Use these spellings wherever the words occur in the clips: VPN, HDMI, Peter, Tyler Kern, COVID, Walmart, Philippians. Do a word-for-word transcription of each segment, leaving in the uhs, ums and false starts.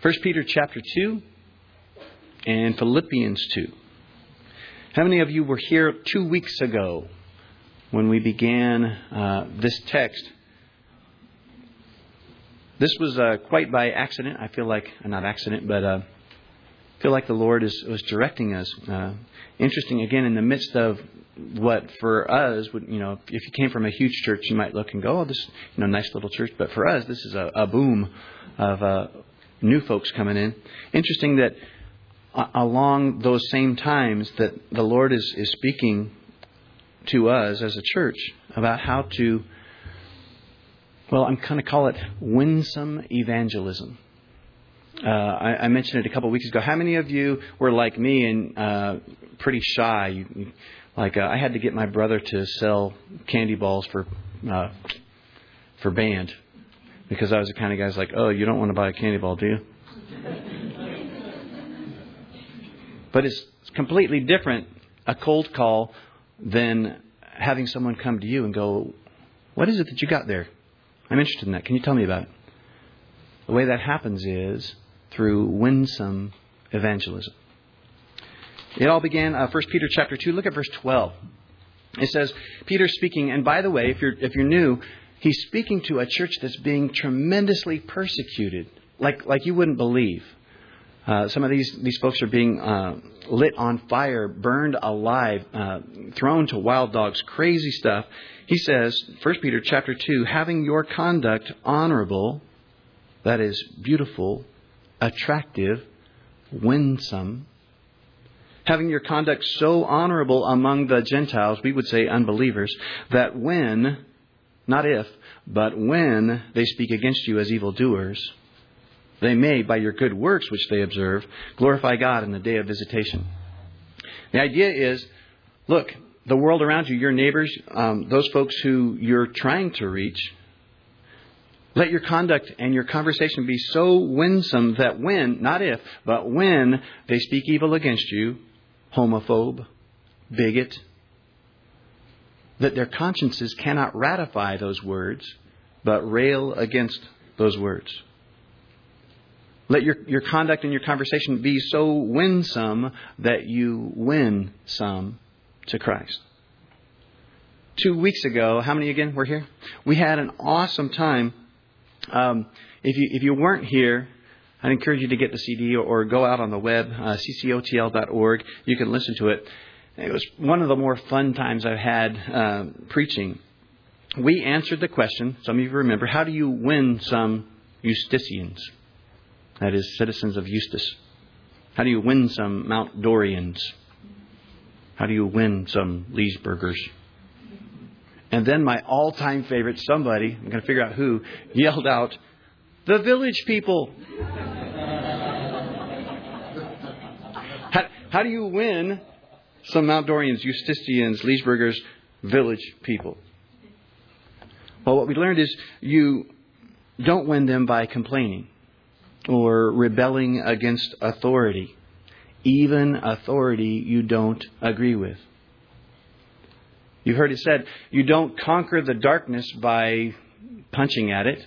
First Peter chapter two and Philippians two. How many of you were here two weeks ago when we began uh, this text? This was uh, quite by accident. I feel like, not accident, but I uh, feel like the Lord is was directing us. Uh, interesting, again, in the midst of what for us, would, you know, if you came from a huge church, you might look and go, oh, this, you know, nice little church. But for us, this is a, a boom of uh, new folks coming in. Interesting that uh, along those same times that the Lord is, is speaking to us as a church about how to, well, I'm going to call it winsome evangelism. Uh, I, I mentioned it a couple of weeks ago. How many of you were like me and uh, pretty shy? You, you, like uh, I had to get my brother to sell candy balls for uh, for band because I was the kind of guy who's like, oh, you don't want to buy a candy ball, do you? But it's completely different, a cold call, than having someone come to you and go, what is it that you got there? I'm interested in that. Can you tell me about it? The way that happens is through winsome evangelism. It all began uh, First Peter chapter two. Look at verse twelve. It says, Peter's speaking. And by the way, if you're if you're new, he's speaking to a church that's being tremendously persecuted, like like you wouldn't believe. Uh, some of these, these folks are being uh, lit on fire, burned alive, uh, thrown to wild dogs, crazy stuff. He says, First Peter chapter two, having your conduct honorable, that is beautiful, attractive, winsome. Having your conduct so honorable among the Gentiles, we would say unbelievers, that when, not if, but when they speak against you as evildoers, they may, by your good works which they observe, glorify God in the day of visitation. The idea is, look, the world around you, your neighbors, um, those folks who you're trying to reach, let your conduct and your conversation be so winsome that when, not if, but when they speak evil against you, homophobe, bigot, that their consciences cannot ratify those words, but rail against those words. Let your, your conduct and your conversation be so winsome that you win some to Christ. Two weeks ago, how many again were here? We had an awesome time. Um, if you if you weren't here, I'd encourage you to get the C D or, or go out on the web, uh, c c o t l dot org. You can listen to it. It was one of the more fun times I've had uh, preaching. We answered the question, some of you remember, how do you win some Eustachians? That is, citizens of Eustace. How do you win some Mount Dorians? How do you win some Leesburgers? And then my all-time favorite, somebody, I'm going to figure out who, yelled out, the village people. how, how do you win some Mount Dorians, Eustachians, Leesburgers, village people? Well, what we learned is you don't win them by complaining or rebelling against authority, even authority you don't agree with. You've heard it said, you don't conquer the darkness by punching at it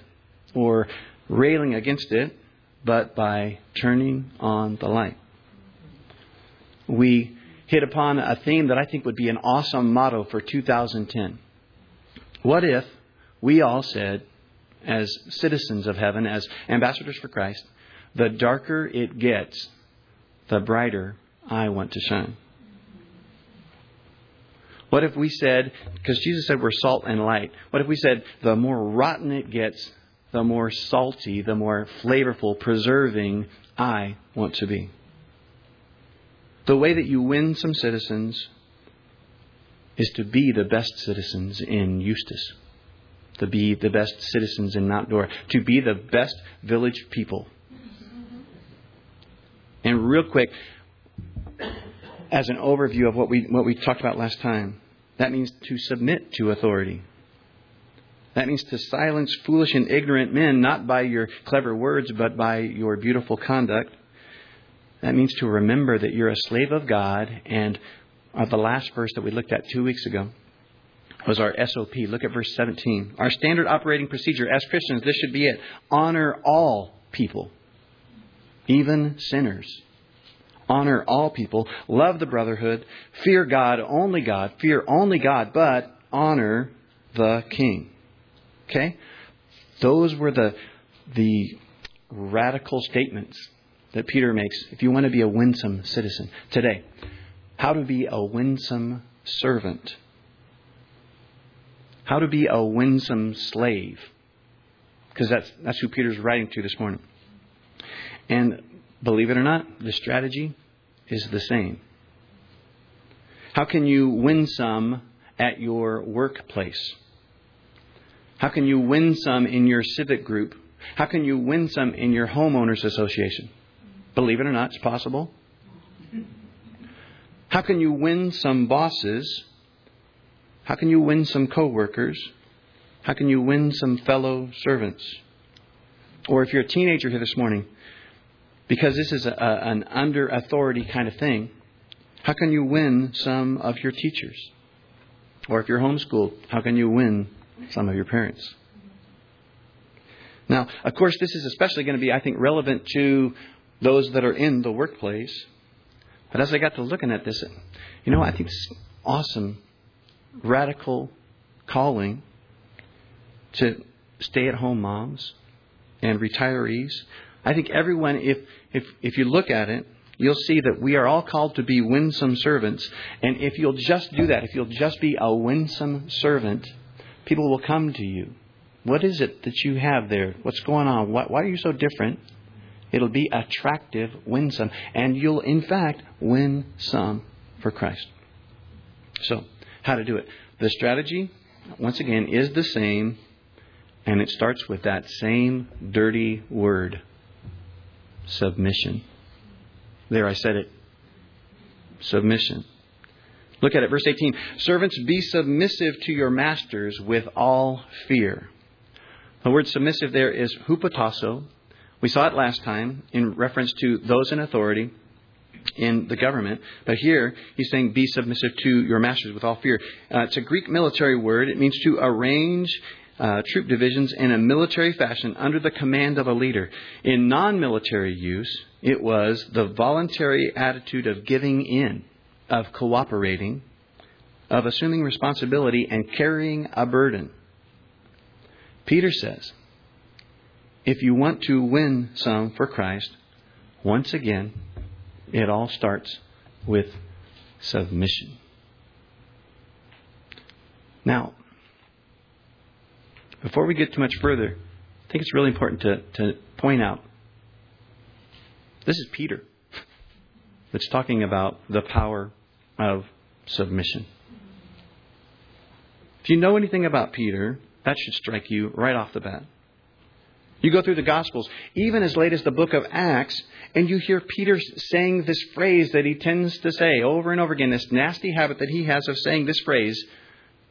or railing against it, but by turning on the light. We hit upon a theme that I think would be an awesome motto for two thousand ten. What if we all said, as citizens of heaven, as ambassadors for Christ, the darker it gets, the brighter I want to shine. What if we said, because Jesus said we're salt and light, what if we said the more rotten it gets, the more salty, the more flavorful, preserving I want to be? The way that you win some citizens is to be the best citizens in Eustace, to be the best citizens in Mount Dora, to be the best village people. And real quick, as an overview of what we what we talked about last time, that means to submit to authority. That means to silence foolish and ignorant men, not by your clever words, but by your beautiful conduct. That means to remember that you're a slave of God. And the last verse that we looked at two weeks ago was our S O P. Look at verse seventeen. Our standard operating procedure as Christians, this should be it. Honor all people. even sinners. Honor all people. Love the brotherhood. Fear God, only God. Fear only God, but honor the king. Okay? Those were the the radical statements that Peter makes. If you want to be a winsome citizen today, how to be a winsome servant, how to be a winsome slave, because that's that's who Peter's writing to this morning. And believe it or not, the strategy is the same. How can you win some at your workplace? How can you win some in your civic group? How can you win some in your homeowners association? Believe it or not, it's possible. How can you win some bosses? How can you win some coworkers? How can you win some fellow servants? Or if you're a teenager here this morning, because this is a, an under authority kind of thing, how can you win some of your teachers? Or if you're homeschooled, how can you win some of your parents? Now, of course, this is especially going to be, I think, relevant to those that are in the workplace. But as I got to looking at this, you know, I think it's awesome, radical calling to stay-at-home moms and retirees. I think everyone, if if if you look at it, you'll see that we are all called to be winsome servants. And if you'll just do that, if you'll just be a winsome servant, people will come to you. What is it that you have there? What's going on? Why, why are you so different? It'll be attractive, winsome, and you'll, in fact, win some for Christ. So, how to do it? The strategy, once again, is the same, and it starts with that same dirty word, submission. There, I said it. Submission. Look at it, verse eighteen. Servants, be submissive to your masters with all fear. The word submissive there is hupotasso. We saw it last time in reference to those in authority in the government. But here he's saying be submissive to your masters with all fear. Uh, it's a Greek military word. It means to arrange uh, troop divisions in a military fashion under the command of a leader. In non-military use, it was the voluntary attitude of giving in, of cooperating, of assuming responsibility and carrying a burden. Peter says, if you want to win some for Christ, once again, it all starts with submission. Now, before we get too much further, I think it's really important to, to point out, this is Peter that's talking about the power of submission. If you know anything about Peter, that should strike you right off the bat. You go through the Gospels, even as late as the book of Acts, and you hear Peter saying this phrase that he tends to say over and over again, this nasty habit that he has of saying this phrase.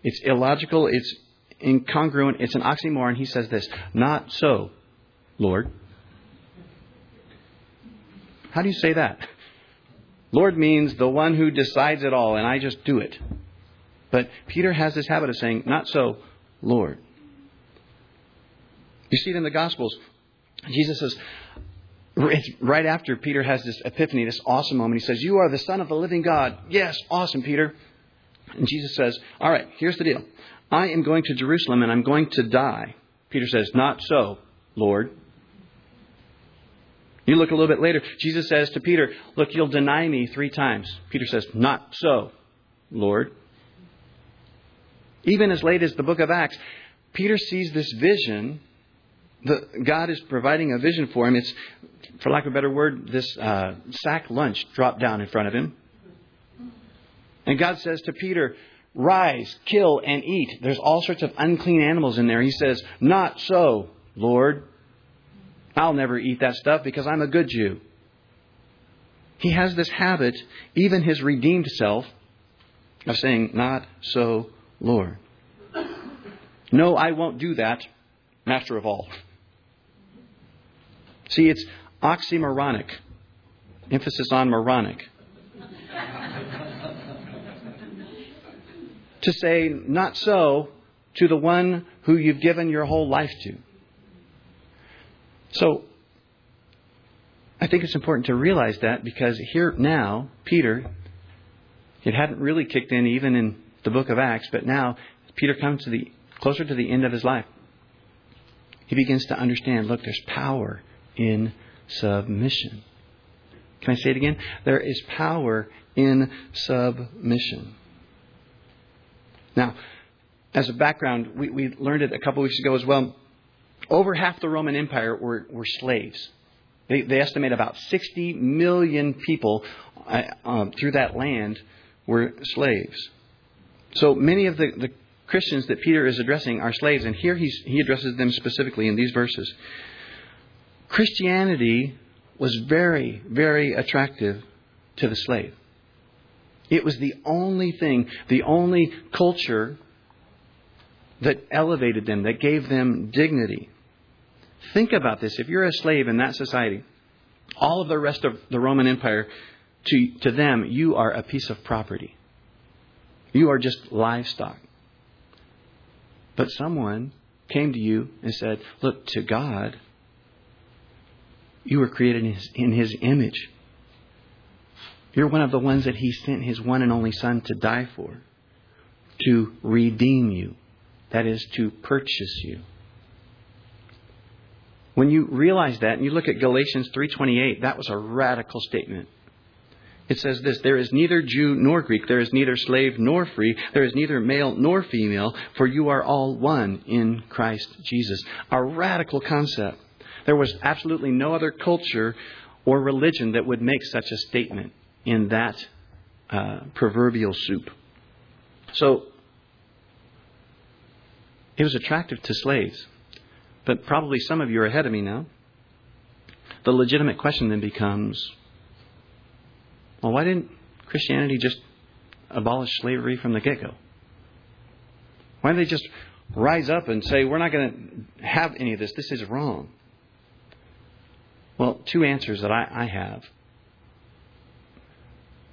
It's illogical. It's incongruent. It's an oxymoron. He says this, "Not so, Lord." How do you say that? Lord means the one who decides it all, and I just do it. But Peter has this habit of saying, "Not so, Lord." You see it in the Gospels. Jesus says, right after Peter has this epiphany, this awesome moment, he says, "You are the Son of the living God." Yes, awesome, Peter. And Jesus says, "All right, here's the deal. I am going to Jerusalem and I'm going to die." Peter says, "Not so, Lord." You look a little bit later. Jesus says to Peter, "Look, you'll deny me three times." Peter says, "Not so, Lord." Even as late as the book of Acts, Peter sees this vision. The, God is providing a vision for him. It's, for lack of a better word, this uh, sack lunch dropped down in front of him. And God says to Peter, "Rise, kill, and eat." There's all sorts of unclean animals in there. He says, "Not so, Lord. I'll never eat that stuff because I'm a good Jew." He has this habit, even his redeemed self, of saying, "Not so, Lord." No, I won't do that, Master of all. See, it's oxymoronic. Emphasis on moronic. To say "not so" to the one who you've given your whole life to. So, I think it's important to realize that, because here now, Peter, it hadn't really kicked in even in the book of Acts, but now Peter comes to the closer to the end of his life. He begins to understand, look, there's power in submission. Can I say it again? There is power in submission. Now, as a background, we, we learned it a couple weeks ago as well. Over half the Roman Empire were, were slaves. They, they estimate about sixty million people uh, um, through that land were slaves. So many of the, the Christians that Peter is addressing are slaves. And here he's, he addresses them specifically in these verses. Christianity was very, very attractive to the slave. It was the only thing, the only culture that elevated them, that gave them dignity. Think about this. If you're a slave in that society, all of the rest of the Roman Empire, to, to them, you are a piece of property. You are just livestock. But someone came to you and said, look, to God, you were created in His, in His image. You're one of the ones that He sent His one and only Son to die for, to redeem you. That is, to purchase you. When you realize that and you look at Galatians three twenty-eight, that was a radical statement. It says this: there is neither Jew nor Greek, there is neither slave nor free, there is neither male nor female, for you are all one in Christ Jesus. A radical concept. There was absolutely no other culture or religion that would make such a statement in that uh, proverbial soup. So, it was attractive to slaves. But probably some of you are ahead of me now. The legitimate question then becomes, well, why didn't Christianity just abolish slavery from the get-go? Why didn't they just rise up and say, we're not going to have any of this. This is wrong. Well, two answers that I, I have.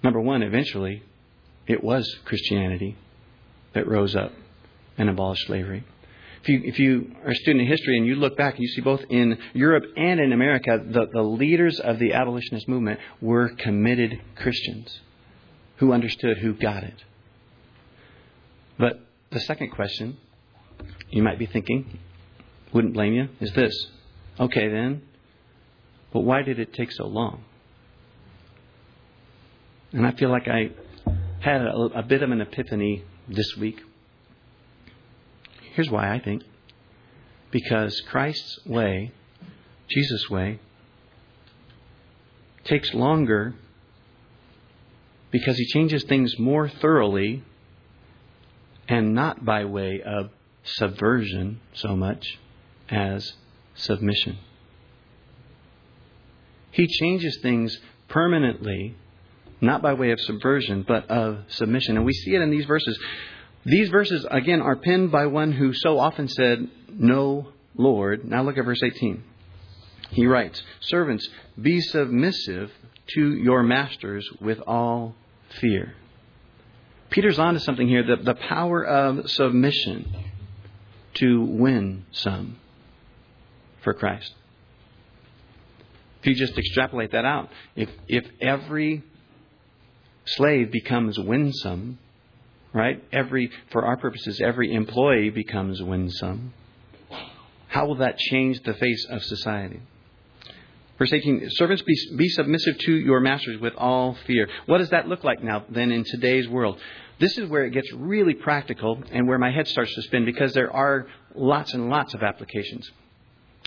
Number one, eventually, it was Christianity that rose up and abolished slavery. If you, if you are a student of history and you look back, you see both in Europe and in America, the, the leaders of the abolitionist movement were committed Christians who understood, who got it. But the second question you might be thinking, wouldn't blame you, is this. Okay, then, but why did it take so long? And I feel like I had a, a bit of an epiphany this week. Here's why I think. Because Christ's way, Jesus' way, takes longer because He changes things more thoroughly and not by way of subversion so much as submission. He changes things permanently, not by way of subversion, but of submission. And we see it in these verses. These verses, again, are penned by one who so often said, no, Lord. Now look at verse eighteen. He writes, servants, be submissive to your masters with all fear. Peter's on to something here, the, the power of submission to win some for Christ. If you just extrapolate that out, if if every slave becomes winsome, right? Every, for our purposes, every employee becomes winsome. How will that change the face of society? Verse eighteen, servants, be, be submissive to your masters with all fear. What does that look like now then in today's world? This is where it gets really practical and where my head starts to spin, because there are lots and lots of applications.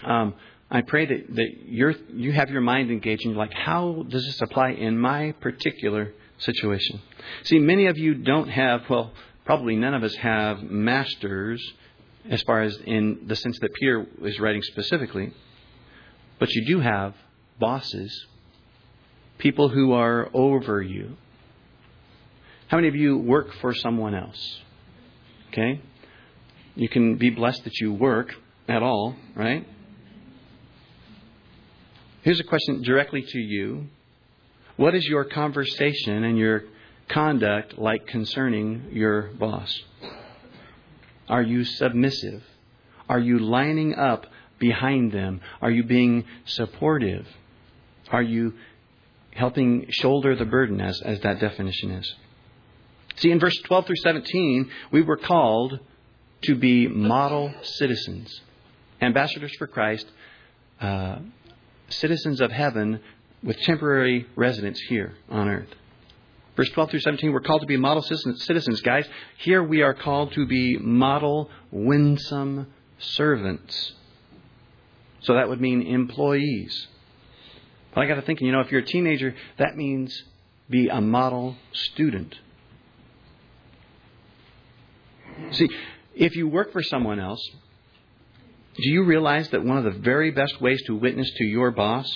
Um, I pray that, that you're, you have your mind engaged in, like, how does this apply in my particular situation? See, many of you don't have, well, probably none of us have masters as far as in the sense that Peter is writing specifically, but you do have bosses, people who are over you. How many of you work for someone else? Okay. You can be blessed that you work at all, right? Here's a question directly to you. What is your conversation and your conduct like concerning your boss? Are you submissive? Are you lining up behind them? Are you being supportive? Are you helping shoulder the burden, as, as that definition is? See, in verse twelve through seventeen, we were called to be model citizens, ambassadors for Christ, uh, citizens of heaven with temporary residence here on earth. Verse twelve through seventeen, we're called to be model citizens, guys. Here we are called to be model, winsome servants. So that would mean employees. But I got to thinking, you know, if you're a teenager, that means be a model student. See, if you work for someone else, do you realize that one of the very best ways to witness to your boss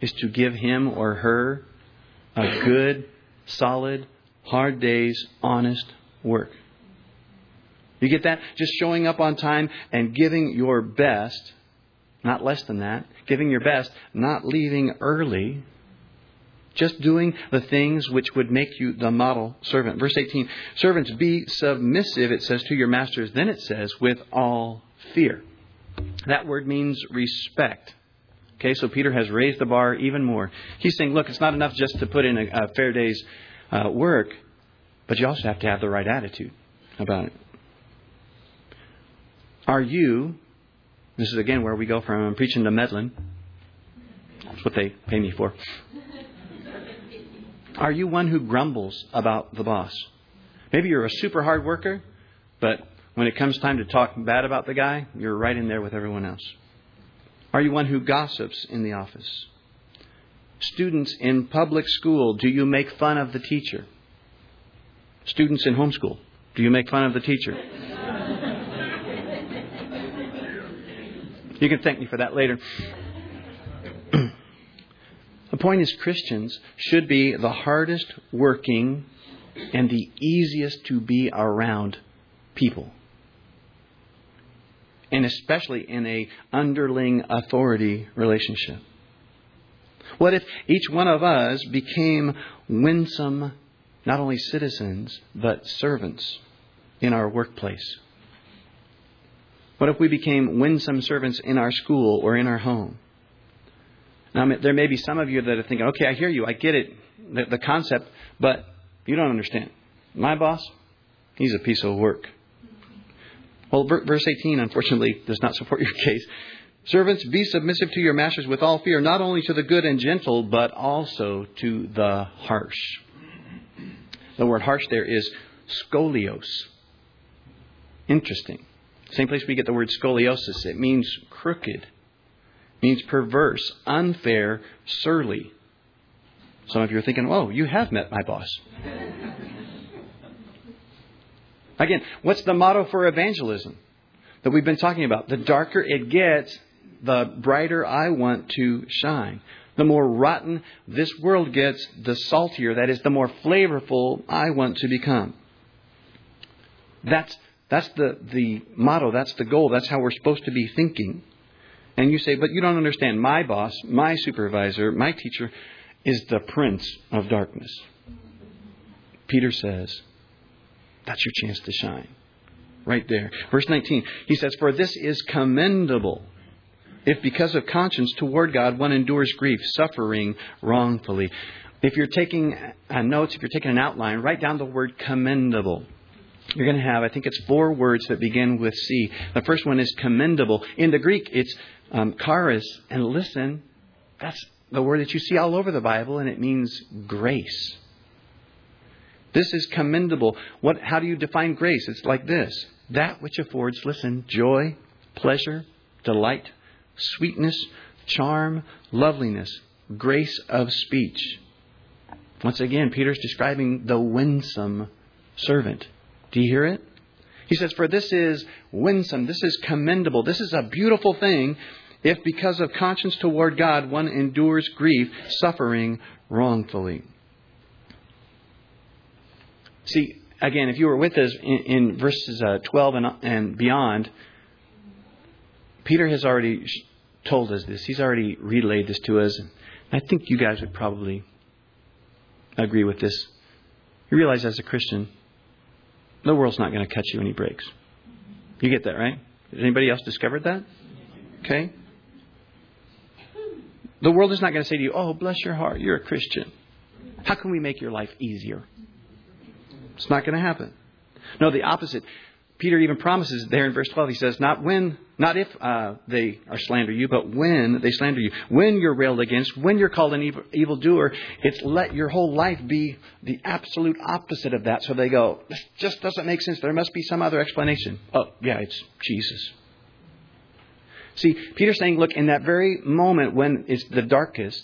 is to give him or her a good, solid, hard day's honest work? You get that? Just showing up on time and giving your best, not less than that, giving your best, not leaving early, just doing the things which would make you the model servant. Verse eighteen, servants, be submissive, it says, to your masters. Then it says, with all fear. That word means respect. Okay, so Peter has raised the bar even more. He's saying, look, it's not enough just to put in a, a fair day's uh, work, but you also have to have the right attitude about it. Are you, this is again where we go from I'm preaching to meddling. That's what they pay me for. Are you one who grumbles about the boss? Maybe you're a super hard worker, but when it comes time to talk bad about the guy, you're right in there with everyone else. Are you one who gossips in the office? Students in public school, do you make fun of the teacher? Students in homeschool, do you make fun of the teacher? You can thank me for that later. The point is, Christians should be the hardest working and the easiest to be around people. And especially in a underling authority relationship. What if each one of us became winsome, not only citizens, but servants in our workplace? What if we became winsome servants in our school or in our home? Now, there may be some of you that are thinking, okay, I hear you. I get it, the, the concept, but you don't understand. My boss, he's a piece of work. Well, verse eighteen, unfortunately, does not support your case. Servants, be submissive to your masters with all fear, not only to the good and gentle, but also to the harsh. The word harsh there is scolios. Interesting. Same place we get the word scoliosis. It means crooked. Means perverse, unfair, surly. Some of you are thinking, oh, you have met my boss. Again, what's the motto for evangelism that we've been talking about? The darker it gets, the brighter I want to shine. The more rotten this world gets, the saltier, that is, the more flavorful I want to become. That's that's the, the motto. That's the goal. That's how we're supposed to be thinking. And you say, but you don't understand. My boss, my supervisor, my teacher is the prince of darkness. Peter says, that's your chance to shine right there. Verse nineteen, he says, for this is commendable if because of conscience toward God, one endures grief, suffering wrongfully. If you're taking notes, if you're taking an outline, write down the word commendable. You're going to have, I think it's four words that begin with C. The first one is commendable. In the Greek, it's um, charis. And listen, that's the word that you see all over the Bible, and it means grace. This is commendable. What? How do you define grace? It's like this. That which affords, listen, joy, pleasure, delight, sweetness, charm, loveliness, grace of speech. Once again, Peter's describing the winsome servant. Do you hear it? He says, for this is winsome. This is commendable. This is a beautiful thing. If because of conscience toward God, one endures grief, suffering wrongfully. See, again, if you were with us in, in verses uh, twelve and, and beyond, Peter has already told us this. He's already relayed this to us. I think you guys would probably agree with this. You realize as a Christian, the world's not going to cut you any breaks. You get that, right? Has anybody else discovered that? Okay. The world is not going to say to you, oh, bless your heart, you're a Christian. How can we make your life easier? It's not going to happen. No, the opposite. Peter even promises there in verse twelve, he says, not when, not if uh, they are slander you, but when they slander you, when you're railed against, when you're called an evil, evildoer, it's let your whole life be the absolute opposite of that. So they go, this just doesn't make sense. There must be some other explanation. Oh, yeah, it's Jesus. See, Peter's saying, look, in that very moment when it's the darkest,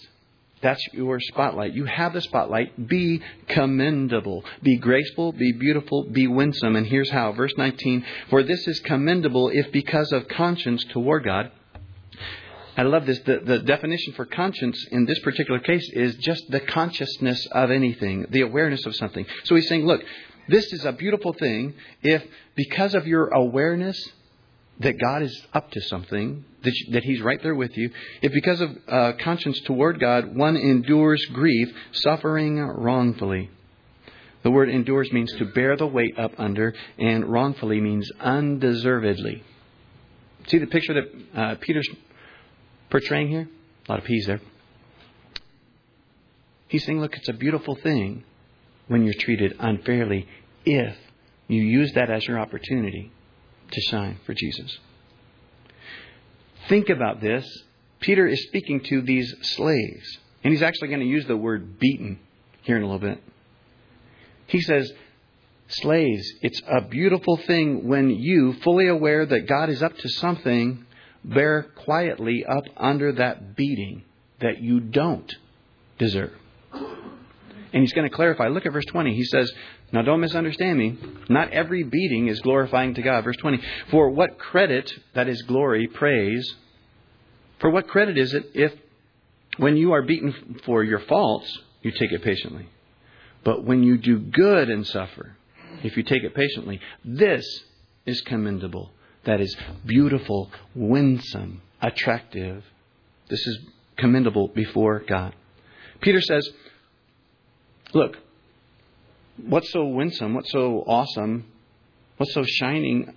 that's your spotlight. You have the spotlight. Be commendable. Be graceful. Be beautiful. Be winsome. And here's how. Verse nineteen. For this is commendable if because of conscience toward God. I love this. The, the definition for conscience in this particular case is just the consciousness of anything, the awareness of something. So he's saying, look, this is a beautiful thing if because of your awareness that God is up to something, that, you, that he's right there with you. If because of uh, conscience toward God, one endures grief, suffering wrongfully. The word endures means to bear the weight up under, and wrongfully means undeservedly. See the picture that uh, Peter's portraying here? A lot of P's there. He's saying, look, it's a beautiful thing when you're treated unfairly if you use that as your opportunity to shine for Jesus. Think about this. Peter is speaking to these slaves, and he's actually going to use the word beaten here in a little bit. He says, slaves, it's a beautiful thing when you, fully aware that God is up to something, bear quietly up under that beating that you don't deserve. And he's going to clarify. Look at verse twenty. He says, now don't misunderstand me. Not every beating is glorifying to God. Verse twenty. For what credit, that is glory, praise. For what credit is it if when you are beaten for your faults, you take it patiently? But when you do good and suffer, if you take it patiently, this is commendable. That is beautiful, winsome, attractive. This is commendable before God. Peter says, look, what's so winsome, what's so awesome, what's so shining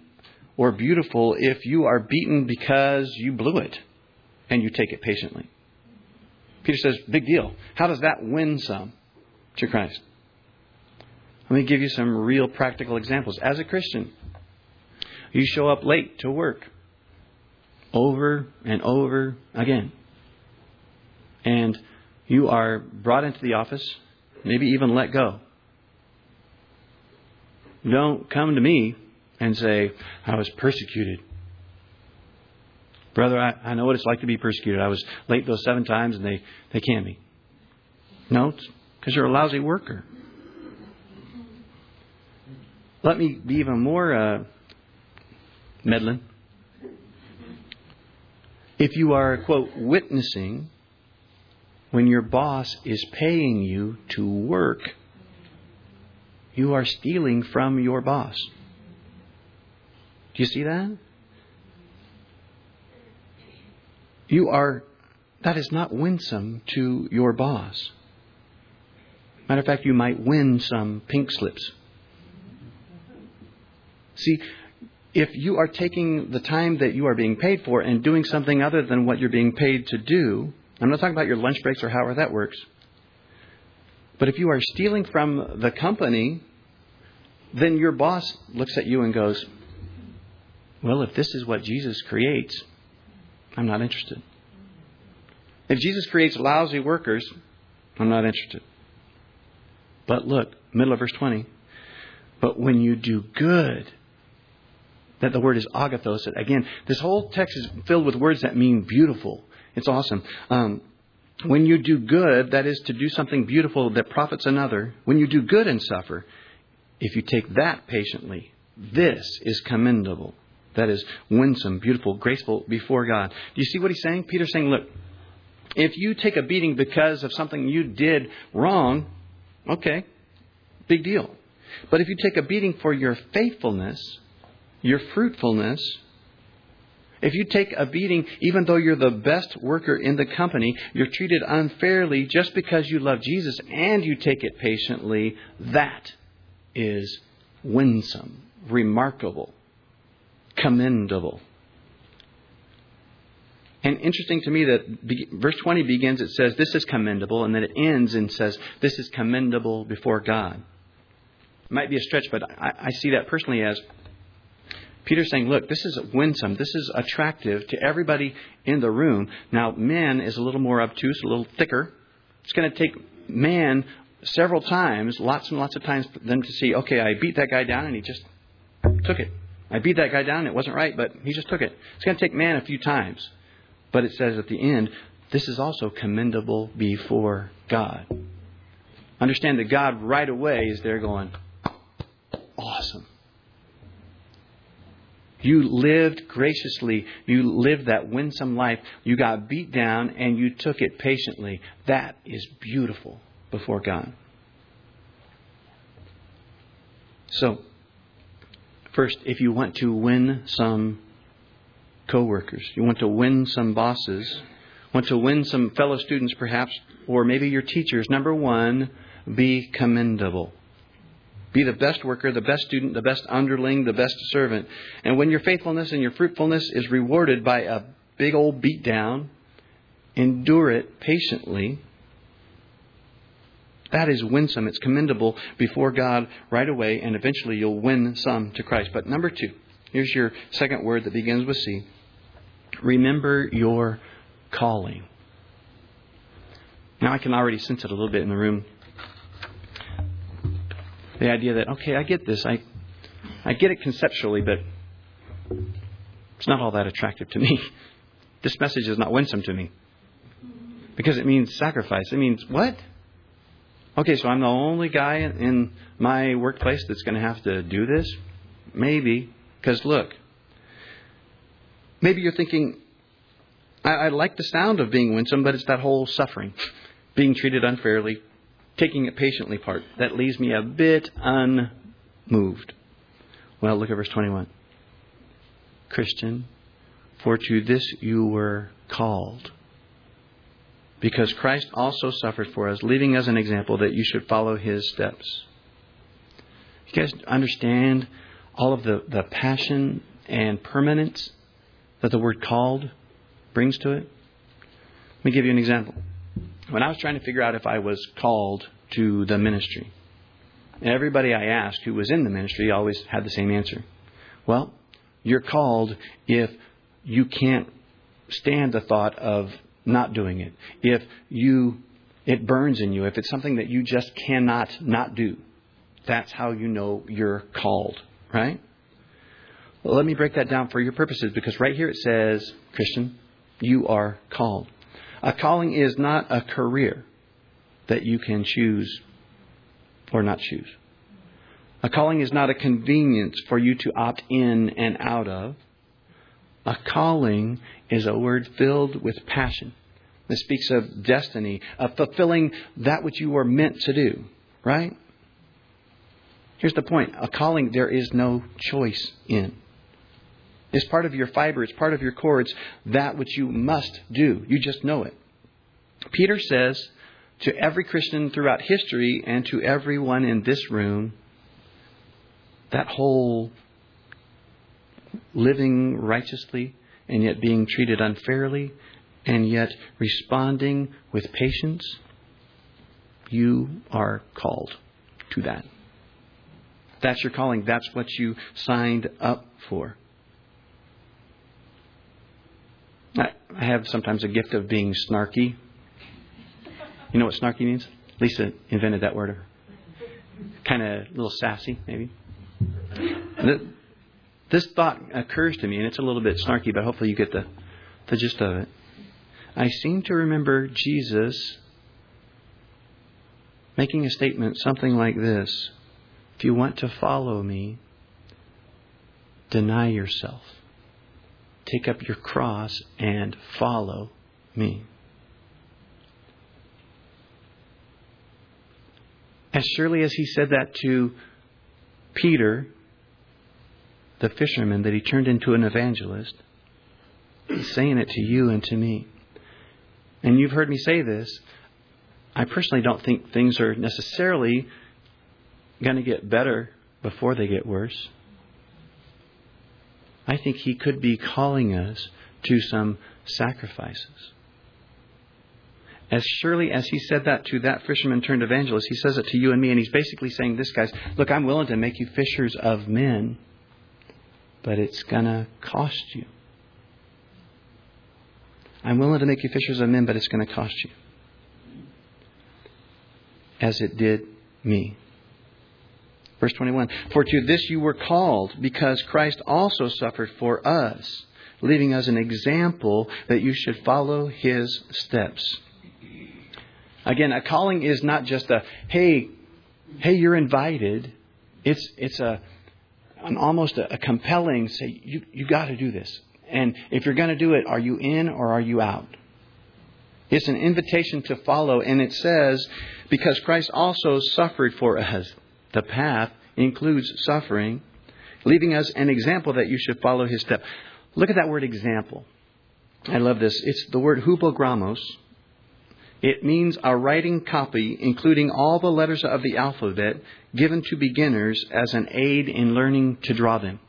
or beautiful if you are beaten because you blew it and you take it patiently? Peter says, big deal. How does that win some to Christ? Let me give you some real practical examples. As a Christian, you show up late to work over and over again. And you are brought into the office, maybe even let go. Don't come to me and say, I was persecuted. Brother, I, I know what it's like to be persecuted. I was late those seven times and they, they canned me. No, it's because you're a lousy worker. Let me be even more uh, meddling. If you are, quote, witnessing when your boss is paying you to work, you are stealing from your boss. Do you see that? You are, that is not winsome to your boss. Matter of fact, you might win some pink slips. See, if you are taking the time that you are being paid for and doing something other than what you're being paid to do, I'm not talking about your lunch breaks or however that works. But if you are stealing from the company, then your boss looks at you and goes, well, if this is what Jesus creates, I'm not interested. If Jesus creates lousy workers, I'm not interested. But look, middle of verse twenty. But when you do good, that the word is agathos. Again, this whole text is filled with words that mean beautiful. It's awesome. Um, when you do good, that is to do something beautiful that profits another. When you do good and suffer, if you take that patiently, this is commendable. That is winsome, beautiful, graceful before God. Do you see what he's saying? Peter's saying, look, if you take a beating because of something you did wrong, okay, big deal. But if you take a beating for your faithfulness, your fruitfulness, if you take a beating, even though you're the best worker in the company, you're treated unfairly just because you love Jesus and you take it patiently, that is winsome, remarkable, commendable. And interesting to me that verse twenty begins, it says, this is commendable, and then it ends and says, this is commendable before God. It might be a stretch, but I, I see that personally as Peter saying, look, this is winsome. This is attractive to everybody in the room. Now, man is a little more obtuse, a little thicker. It's going to take man several times, lots and lots of times for them to see, okay, I beat that guy down and he just took it. I beat that guy down. It wasn't right, but he just took it. It's going to take man a few times. But it says at the end, this is also commendable before God. Understand that God right away is there going, awesome. You lived graciously. You lived that winsome life. You got beat down and you took it patiently. That is beautiful before God. So, first, if you want to win some co-workers, you want to win some bosses, want to win some fellow students perhaps, or maybe your teachers, number one, be commendable. Be the best worker, the best student, the best underling, the best servant. And when your faithfulness and your fruitfulness is rewarded by a big old beatdown, endure it patiently. That is winsome. It's commendable before God right away, and eventually you'll win some to Christ. But number two, here's your second word that begins with C. Remember your calling. Now I can already sense it a little bit in the room. The idea that, okay, I get this. I I get it conceptually, but it's not all that attractive to me. This message is not winsome to me because it means sacrifice. It means what? Okay, so I'm the only guy in my workplace that's going to have to do this? Maybe. Because look, maybe you're thinking, I, I like the sound of being winsome, but it's that whole suffering, being treated unfairly, taking it patiently part. That leaves me a bit unmoved. Well, look at verse twenty-one. Christian, for to this you were called, because Christ also suffered for us, leaving us an example that you should follow his steps. You guys understand all of the, the passion and permanence that the word called brings to it? Let me give you an example. When I was trying to figure out if I was called to the ministry, everybody I asked who was in the ministry always had the same answer. Well, you're called if you can't stand the thought of not doing it, if you it burns in you, if it's something that you just cannot not do. That's how you know you're called, right? Well, let me break that down for your purposes, because right here it says, Christian, you are called. A calling is not a career that you can choose or not choose. A calling is not a convenience for you to opt in and out of. A calling is a word filled with passion. It speaks of destiny, of fulfilling that which you were meant to do, right? Here's the point. A calling there is no choice in. It's part of your fiber. It's part of your core. It's that which you must do. You just know it. Peter says to every Christian throughout history and to everyone in this room, that whole living righteously and yet being treated unfairly and yet responding with patience, you are called to that. That's your calling. That's what you signed up for. I have sometimes a gift of being snarky. You know what snarky means? Lisa invented that word. Kind of a little sassy, maybe. The, This thought occurs to me, and it's a little bit snarky, but hopefully you get the, the gist of it. I seem to remember Jesus making a statement something like this. If you want to follow me, deny yourself. Take up your cross and follow me. As surely as he said that to Peter, the fisherman that he turned into an evangelist, he's saying it to you and to me. And you've heard me say this. I personally don't think things are necessarily going to get better before they get worse. I think he could be calling us to some sacrifices. As surely as he said that to that fisherman turned evangelist, he says it to you and me. And he's basically saying this, guys, look, I'm willing to make you fishers of men, but it's going to cost you. I'm willing to make you fishers of men, but it's going to cost you. As it did me. Verse twenty-one, for to this you were called, because Christ also suffered for us, leaving us an example that you should follow his steps. Again, a calling is not just a, hey, hey, you're invited. It's it's a an almost a, a compelling say, you, you got to do this. And if you're going to do it, are you in or are you out? It's an invitation to follow. And it says, because Christ also suffered for us. The path includes suffering, leaving us an example that you should follow his step. Look at that word example. I love this. It's the word hupogramos. It means a writing copy, including all the letters of the alphabet, given to beginners as an aid in learning to draw them.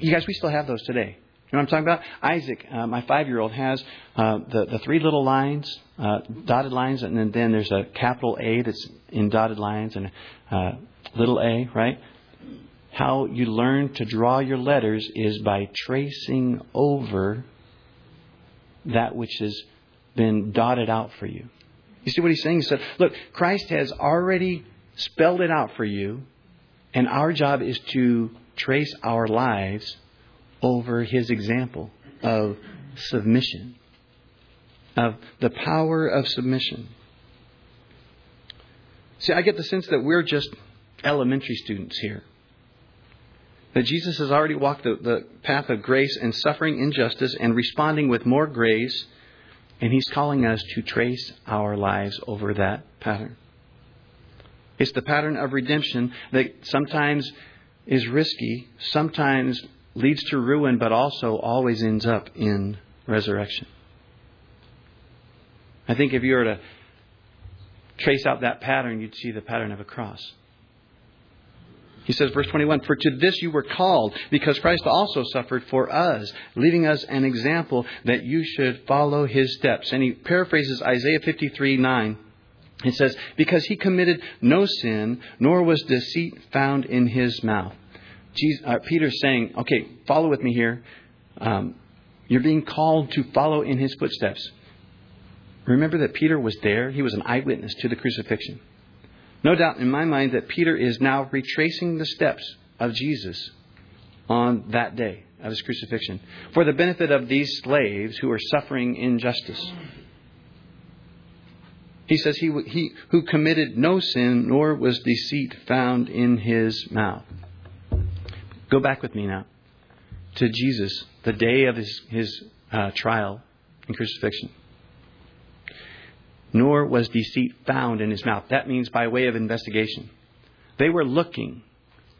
You guys, we still have those today. You know what I'm talking about? Isaac, uh, my five-year-old, has uh, the, the three little lines, uh, dotted lines, and then, then there's a capital A that's in dotted lines and a uh, little a, right? How you learn to draw your letters is by tracing over that which has been dotted out for you. You see what he's saying? He said, look, Christ has already spelled it out for you, and our job is to trace our lives over his example of submission, of the power of submission. See, I get the sense that we're just elementary students here. That Jesus has already walked the, the path of grace and suffering injustice and responding with more grace. And he's calling us to trace our lives over that pattern. It's the pattern of redemption that sometimes is risky, sometimes leads to ruin, but also always ends up in resurrection. I think if you were to trace out that pattern, you'd see the pattern of a cross. He says, verse twenty-one, for to this you were called, because Christ also suffered for us, leaving us an example that you should follow his steps. And he paraphrases Isaiah fifty-three nine. It says, because he committed no sin, nor was deceit found in his mouth. Jesus, uh, Peter's saying, okay, follow with me here. Um, you're being called to follow in his footsteps. Remember that Peter was there. He was an eyewitness to the crucifixion. No doubt in my mind that Peter is now retracing the steps of Jesus on that day of his crucifixion for the benefit of these slaves who are suffering injustice. He says he, he who committed no sin, nor was deceit found in his mouth. Go back with me now to Jesus, the day of his, his uh, trial and crucifixion. Nor was deceit found in his mouth. That means by way of investigation. They were looking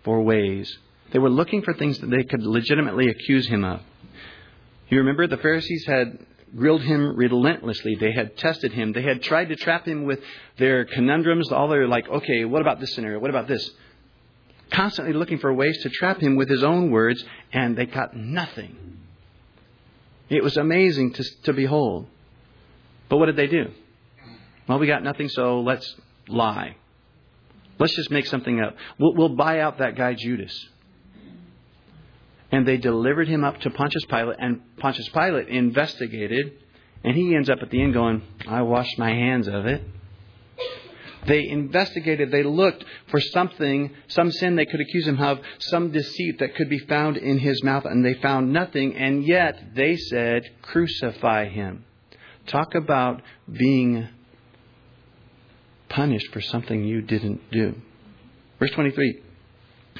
for ways. They were looking for things that they could legitimately accuse him of. You remember the Pharisees had grilled him relentlessly. They had tested him. They had tried to trap him with their conundrums. All they're like, okay, what about this scenario? What about this? Constantly looking for ways to trap him with his own words, and they got nothing. It was amazing to, to behold. But what did they do? Well, we got nothing, so let's lie. Let's just make something up. We'll, we'll buy out that guy Judas. And they delivered him up to Pontius Pilate, and Pontius Pilate investigated, and he ends up at the end going, I washed my hands of it. They investigated, they looked for something, some sin they could accuse him of, some deceit that could be found in his mouth, and they found nothing, and yet they said, crucify him. Talk about being punished for something you didn't do. Verse twenty-three,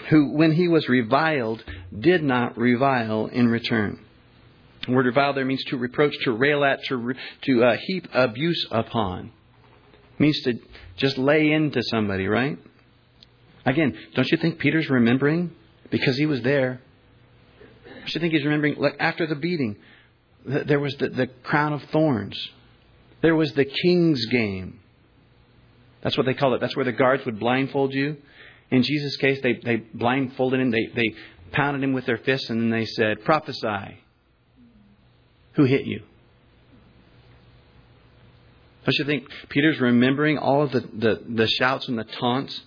who, when he was reviled, did not revile in return. The word revile there means to reproach, to rail at, to to uh, heap abuse upon. It means to just lay into somebody, right? Again, don't you think Peter's remembering? Because he was there. Don't you think he's remembering? Like after the beating, th- there was the, the crown of thorns. There was the king's game. That's what they call it. That's where the guards would blindfold you. In Jesus' case, they, they blindfolded him. They, they pounded him with their fists, and then they said, prophesy. Who hit you? Don't you think Peter's remembering all of the, the, the shouts and the taunts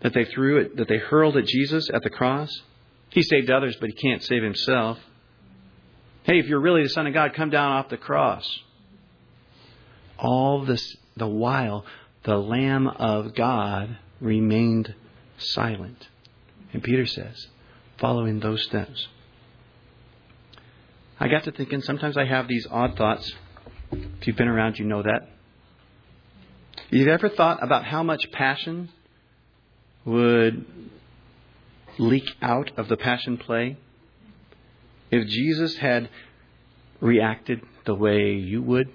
that they threw at, that they hurled at Jesus at the cross? He saved others, but he can't save himself. Hey, if you're really the Son of God, come down off the cross. All this, the while, the Lamb of God remained silent. And Peter says, following those steps. I got to thinking, sometimes I have these odd thoughts. If you've been around, you know that. You've ever thought about how much passion would leak out of the passion play if Jesus had reacted the way you would?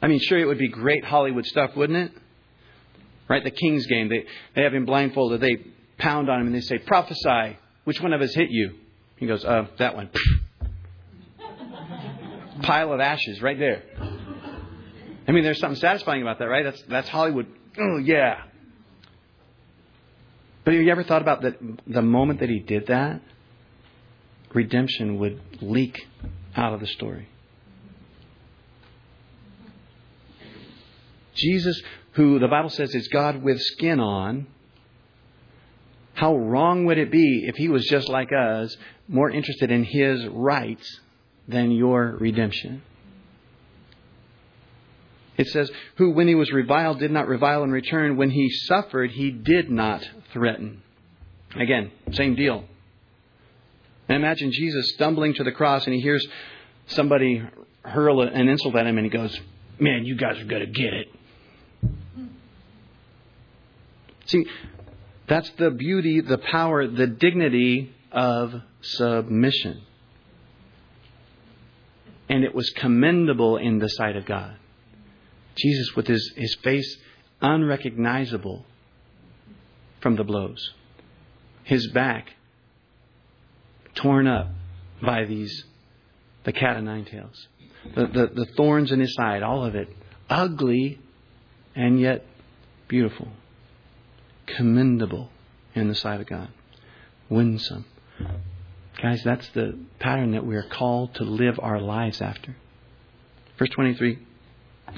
I mean, sure, it would be great Hollywood stuff, wouldn't it? Right? The King's Game. They, they have him blindfolded. They pound on him and they say, prophesy. Which one of us hit you? He goes, uh, that one. Pile of ashes right there. I mean, there's something satisfying about that, right? That's that's Hollywood. Oh, yeah. But have you ever thought about the, the moment that he did that? Redemption would leak out of the story. Jesus, who the Bible says is God with skin on, how wrong would it be if he was just like us, more interested in his rights than your redemption? It says, who when he was reviled did not revile in return. When he suffered, he did not threaten. Again, same deal. And imagine Jesus stumbling to the cross and he hears somebody hurl an insult at him and he goes, man, you guys are going to get it. See, that's the beauty, the power, the dignity of submission. And it was commendable in the sight of God. Jesus, with his, his face unrecognizable from the blows, his back torn up by these, the cat o' nine tails, the, the, the thorns in his side, all of it ugly and yet beautiful. Commendable in the sight of God. Winsome. Guys, that's the pattern that we are called to live our lives after. Verse twenty-three.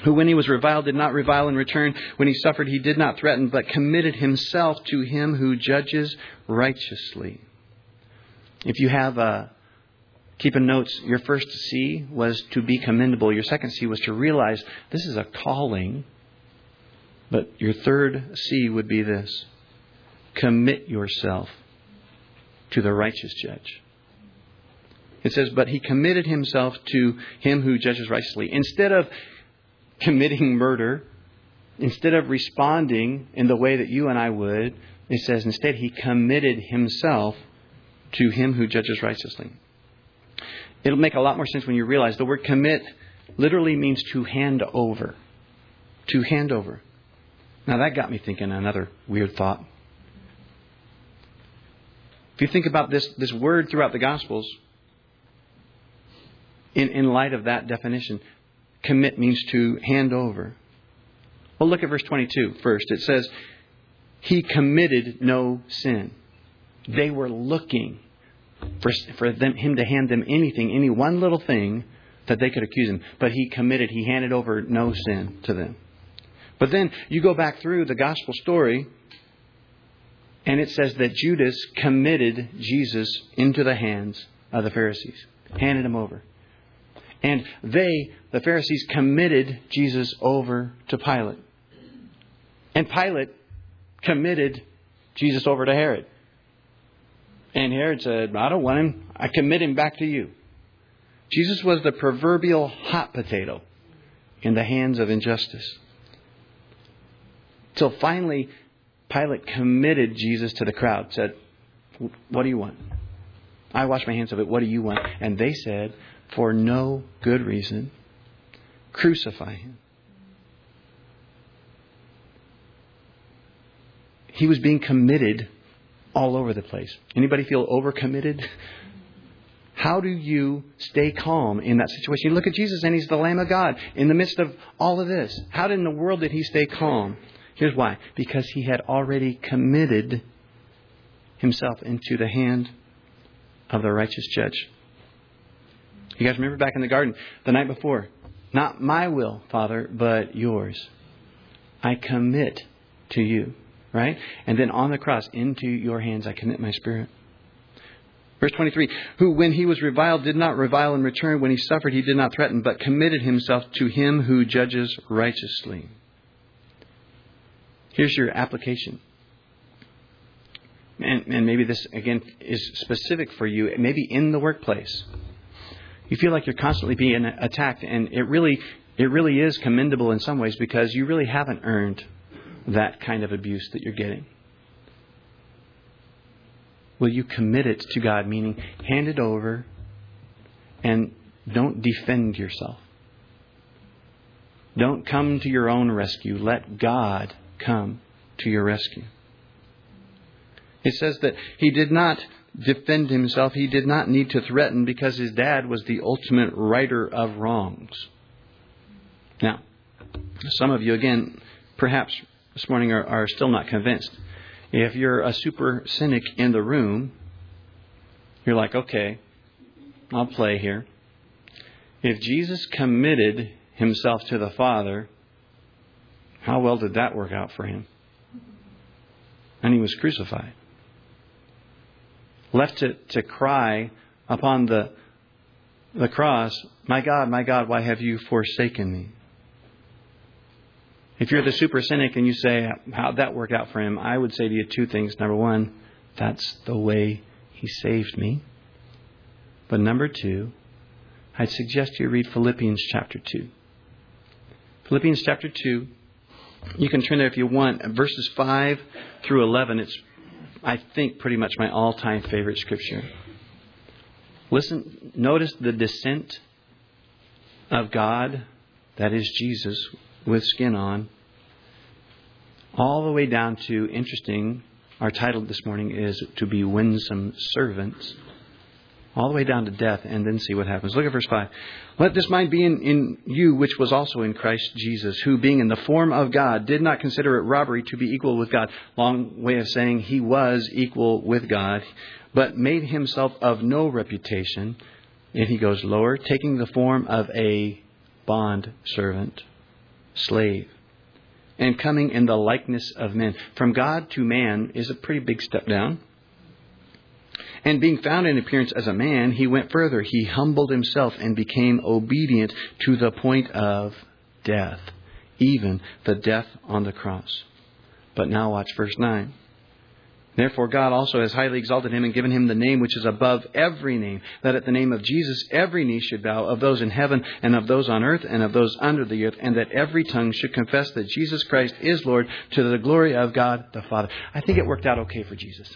Who when he was reviled did not revile in return. When he suffered, he did not threaten, but committed himself to him who judges righteously. If you have a keeping notes, your first C was to be commendable. Your second C was to realize this is a calling. But your third C would be this. Commit yourself to the righteous judge. It says, but he committed himself to him who judges righteously. Instead of committing murder, instead of responding in the way that you and I would, it says instead he committed himself to him who judges righteously. It'll make a lot more sense when you realize the word commit literally means to hand over. To hand over. Now, that got me thinking another weird thought. If you think about this, this word throughout the Gospels, in, in light of that definition, commit means to hand over. Well, look at verse twenty-two first. It says, he committed no sin. They were looking for, for them, him to hand them anything, any one little thing that they could accuse him. But he committed, he handed over no sin to them. But then you go back through the gospel story and it says that Judas committed Jesus into the hands of the Pharisees, handed him over. And they, the Pharisees, committed Jesus over to Pilate. And Pilate committed Jesus over to Herod. And Herod said, I don't want him. I commit him back to you. Jesus was the proverbial hot potato in the hands of injustice. Till finally, Pilate committed Jesus to the crowd, said, what do you want? I wash my hands of it. What do you want? And they said, for no good reason, crucify him. He was being committed all over the place. Anybody feel overcommitted? How do you stay calm in that situation? You look at Jesus and he's the Lamb of God in the midst of all of this. How in the world did he stay calm? Here's why. Because he had already committed himself into the hand of the righteous judge. You guys remember back in the garden the night before, Not my will, Father, but yours. I commit to you. Right? And then on the cross, into your hands, I commit my spirit. Verse twenty-three, who when he was reviled, did not revile in return. When he suffered, he did not threaten, but committed himself to him who judges righteously. Here's your application. And, and maybe this, again, is specific for you. Maybe in the workplace, you feel like you're constantly being attacked. And it really, it really is commendable in some ways, because you really haven't earned that kind of abuse that you're getting. Will you commit it to God? Meaning, hand it over and don't defend yourself. Don't come to your own rescue. Let God come to your rescue. It says that he did not defend himself. He did not need to threaten, because his dad was the ultimate righter of wrongs. Now, some of you, again, perhaps this morning are, are still not convinced. If you're a super cynic in the room, you're like, okay, I'll play here. If Jesus committed himself to the Father, how well did that work out for him? And he was crucified. Left to, to cry upon the, the cross, my God, my God, why have you forsaken me? If you're the super cynic and you say, how'd that work out for him? I would say to you two things. Number one, that's the way he saved me. But number two, I'd suggest you read Philippians chapter two. Philippians chapter two. You can turn there if you want. Verses five through eleven. It's, I think, pretty much my all-time favorite scripture. Listen, notice the descent of God, that is Jesus, with skin on, all the way down to, interesting, our title this morning is to be winsome servants, all the way down to death, and then see what happens. Look at verse five. Let this mind be in, in you, which was also in Christ Jesus, who being in the form of God, did not consider it robbery to be equal with God. Long way of saying he was equal with God, but made himself of no reputation. And he goes lower, taking the form of a bond servant. Slave, and coming in the likeness of men. From God to man is a pretty big step down. And being found in appearance as a man, he went further. He humbled himself and became obedient to the point of death, even the death on the cross. But now watch verse nine. Therefore, God also has highly exalted him and given him the name which is above every name, that at the name of Jesus every knee should bow, of those in heaven and of those on earth and of those under the earth, and that every tongue should confess that Jesus Christ is Lord, to the glory of God the Father. I think it worked out okay for Jesus.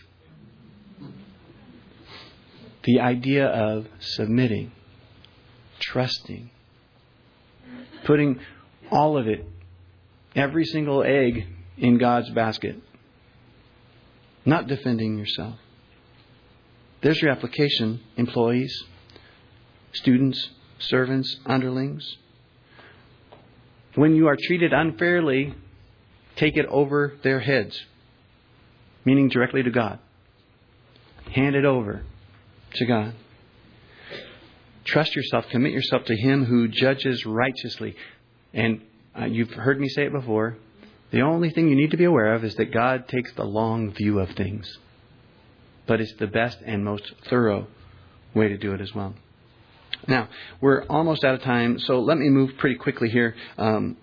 The idea of submitting, trusting, putting all of it, every single egg in God's basket. Not defending yourself. There's your application, employees, students, servants, underlings. When you are treated unfairly, take it over their heads, meaning directly to God. Hand it over to God. Trust yourself, commit yourself to him who judges righteously. And uh, you've heard me say it before. The only thing you need to be aware of is that God takes the long view of things, but it's the best and most thorough way to do it as well. Now, we're almost out of time, so let me move pretty quickly here. Um,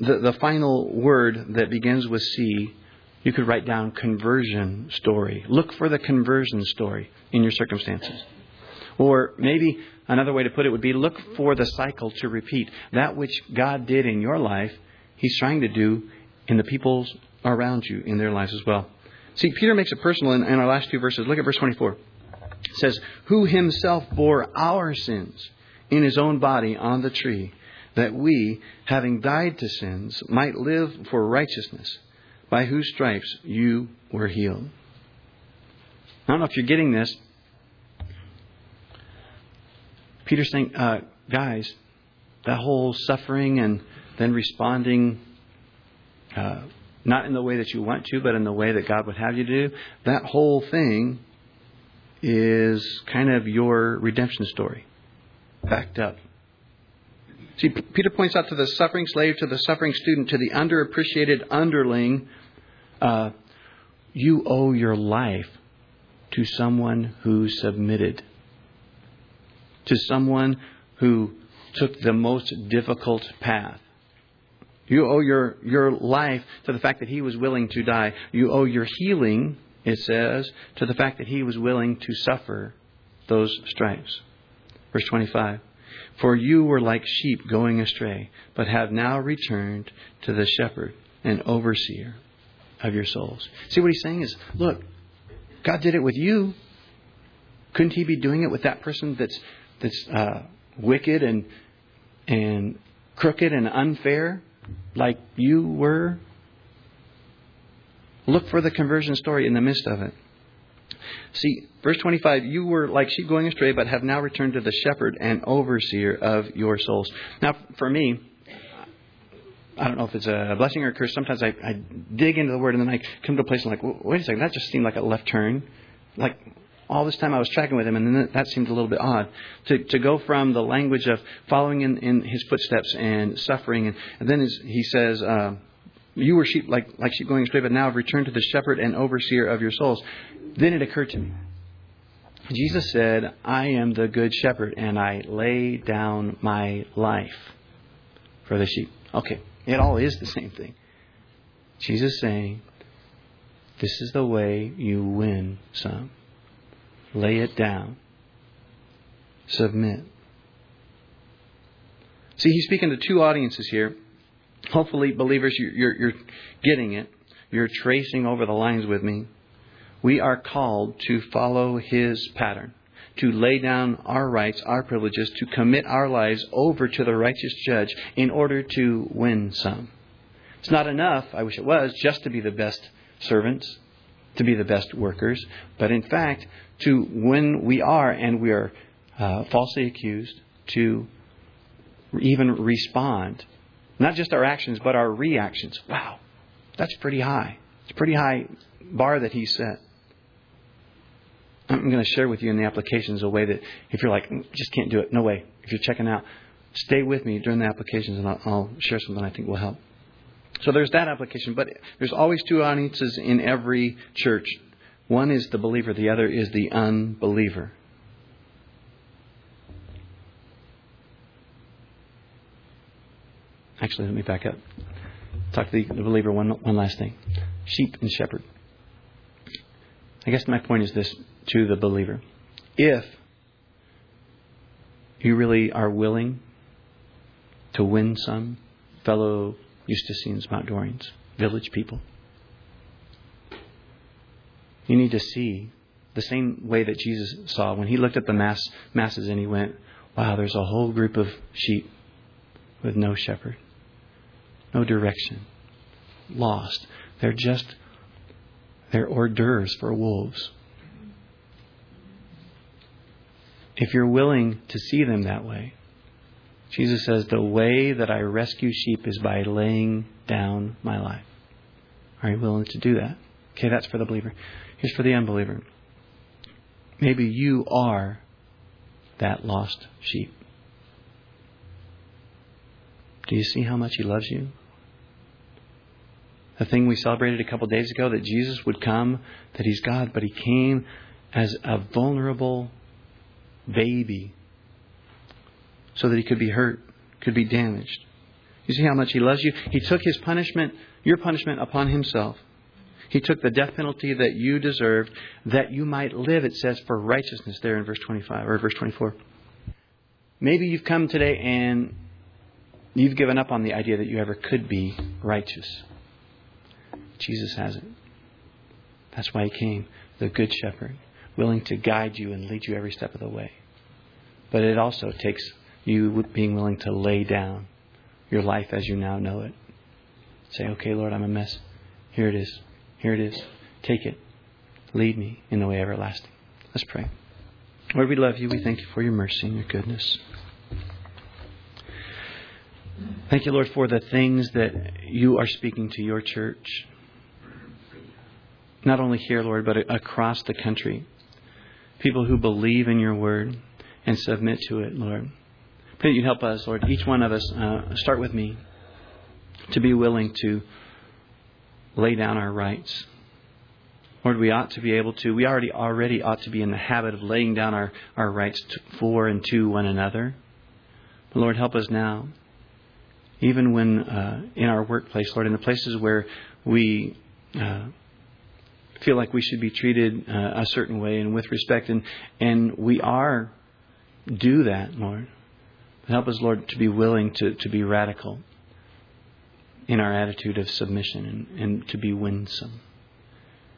the, the final word that begins with C, you could write down conversion story. Look for the conversion story in your circumstances. Or maybe another way to put it would be look for the cycle to repeat. That which God did in your life, he's trying to do and the people around you in their lives as well. See, Peter makes it personal in, in our last two verses. Look at verse twenty-four. It says, who himself bore our sins in his own body on the tree, that we, having died to sins, might live for righteousness, by whose stripes you were healed. I don't know if you're getting this. Peter's saying, uh, guys, that whole suffering and then responding Uh, not in the way that you want to, but in the way that God would have you to do. That whole thing is kind of your redemption story, backed up. See, Peter points out to the suffering slave, to the suffering student, to the underappreciated underling, uh, you owe your life to someone who submitted, to someone who took the most difficult path. You owe your, your life to the fact that he was willing to die. You owe your healing, it says, to the fact that he was willing to suffer those stripes. Verse twenty-five, for you were like sheep going astray, but have now returned to the shepherd and overseer of your souls. See, what he's saying is, look, God did it with you. Couldn't he be doing it with that person that's that's uh, wicked and and crooked and unfair like you were? Look for the conversion story in the midst of it. See, verse twenty-five, you were like sheep going astray, but have now returned to the shepherd and overseer of your souls. Now, for me, I don't know if it's a blessing or a curse. Sometimes I, I dig into the word and then I come to a place and I'm like, wait a second, that just seemed like a left turn. Like all this time I was tracking with him, and then that seemed a little bit odd to to go from the language of following in, in his footsteps and suffering. And, and then his, he says, uh, you were sheep like, like sheep going astray, but now have returned to the shepherd and overseer of your souls. Then it occurred to me. Jesus said, I am the good shepherd and I lay down my life for the sheep. Okay. It all is the same thing. Jesus saying, this is the way you win some. Lay it down. Submit. See, he's speaking to two audiences here. Hopefully, believers, you're, you're getting it. You're tracing over the lines with me. We are called to follow his pattern, to lay down our rights, our privileges, to commit our lives over to the righteous judge in order to win some. It's not enough, I wish it was, just to be the best servants, to be the best workers, but in fact, to when we are and we are uh, falsely accused, to even respond. Not just our actions, but our reactions. Wow, that's pretty high. It's a pretty high bar that he set. I'm going to share with you in the applications a way that if you're like, just can't do it. No way. If you're checking out, stay with me during the applications and I'll, I'll share something I think will help. So there's that application, but there's always two audiences in every church. One is the believer. The other is the unbeliever. Actually, let me back up. Talk to the, the believer. One, one last thing. Sheep and shepherd. I guess my point is this to the believer. If you really are willing to win some fellow Eustaceans, Mount Dorians, village people, you need to see the same way that Jesus saw when he looked at the mass masses and he went, wow, there's a whole group of sheep with no shepherd, no direction, lost. They're just They're hors d'oeuvres for wolves. If you're willing to see them that way, Jesus says, the way that I rescue sheep is by laying down my life. Are you willing to do that? Okay, that's for the believer. Here's for the unbeliever. Maybe you are that lost sheep. Do you see how much he loves you? The thing we celebrated a couple days ago, that Jesus would come, that he's God, but he came as a vulnerable baby so that he could be hurt, could be damaged. You see how much he loves you? He took his punishment, your punishment, upon himself. He took the death penalty that you deserved, that you might live, it says, for righteousness there in verse twenty-five or verse twenty-four. Maybe you've come today and you've given up on the idea that you ever could be righteous. Jesus hasn't. That's why he came, the good shepherd, willing to guide you and lead you every step of the way. But it also takes you being willing to lay down your life as you now know it. Say, okay, Lord, I'm a mess. Here it is. Here it is. Take it. Lead me in the way everlasting. Let's pray. Lord, we love you. We thank you for your mercy and your goodness. Thank you, Lord, for the things that you are speaking to your church. Not only here, Lord, but across the country. People who believe in your word and submit to it, Lord. pray that you'd help us, Lord, each one of us, uh, start with me, to be willing to lay down our rights. Lord, we ought to be able to, we already already ought to be in the habit of laying down our, our rights to, for and to one another. But Lord, help us now, even when uh, in our workplace, Lord, in the places where we uh, feel like we should be treated uh, a certain way and with respect, and, and we are do that, Lord. But help us, Lord, to be willing to, to be radical in our attitude of submission and, and to be winsome.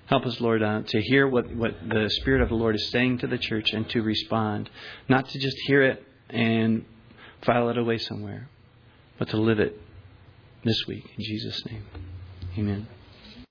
Help us, Lord, uh, to hear what, what the Spirit of the Lord is saying to the church and to respond. Not to just hear it and file it away somewhere, but to live it this week. In Jesus' name, amen.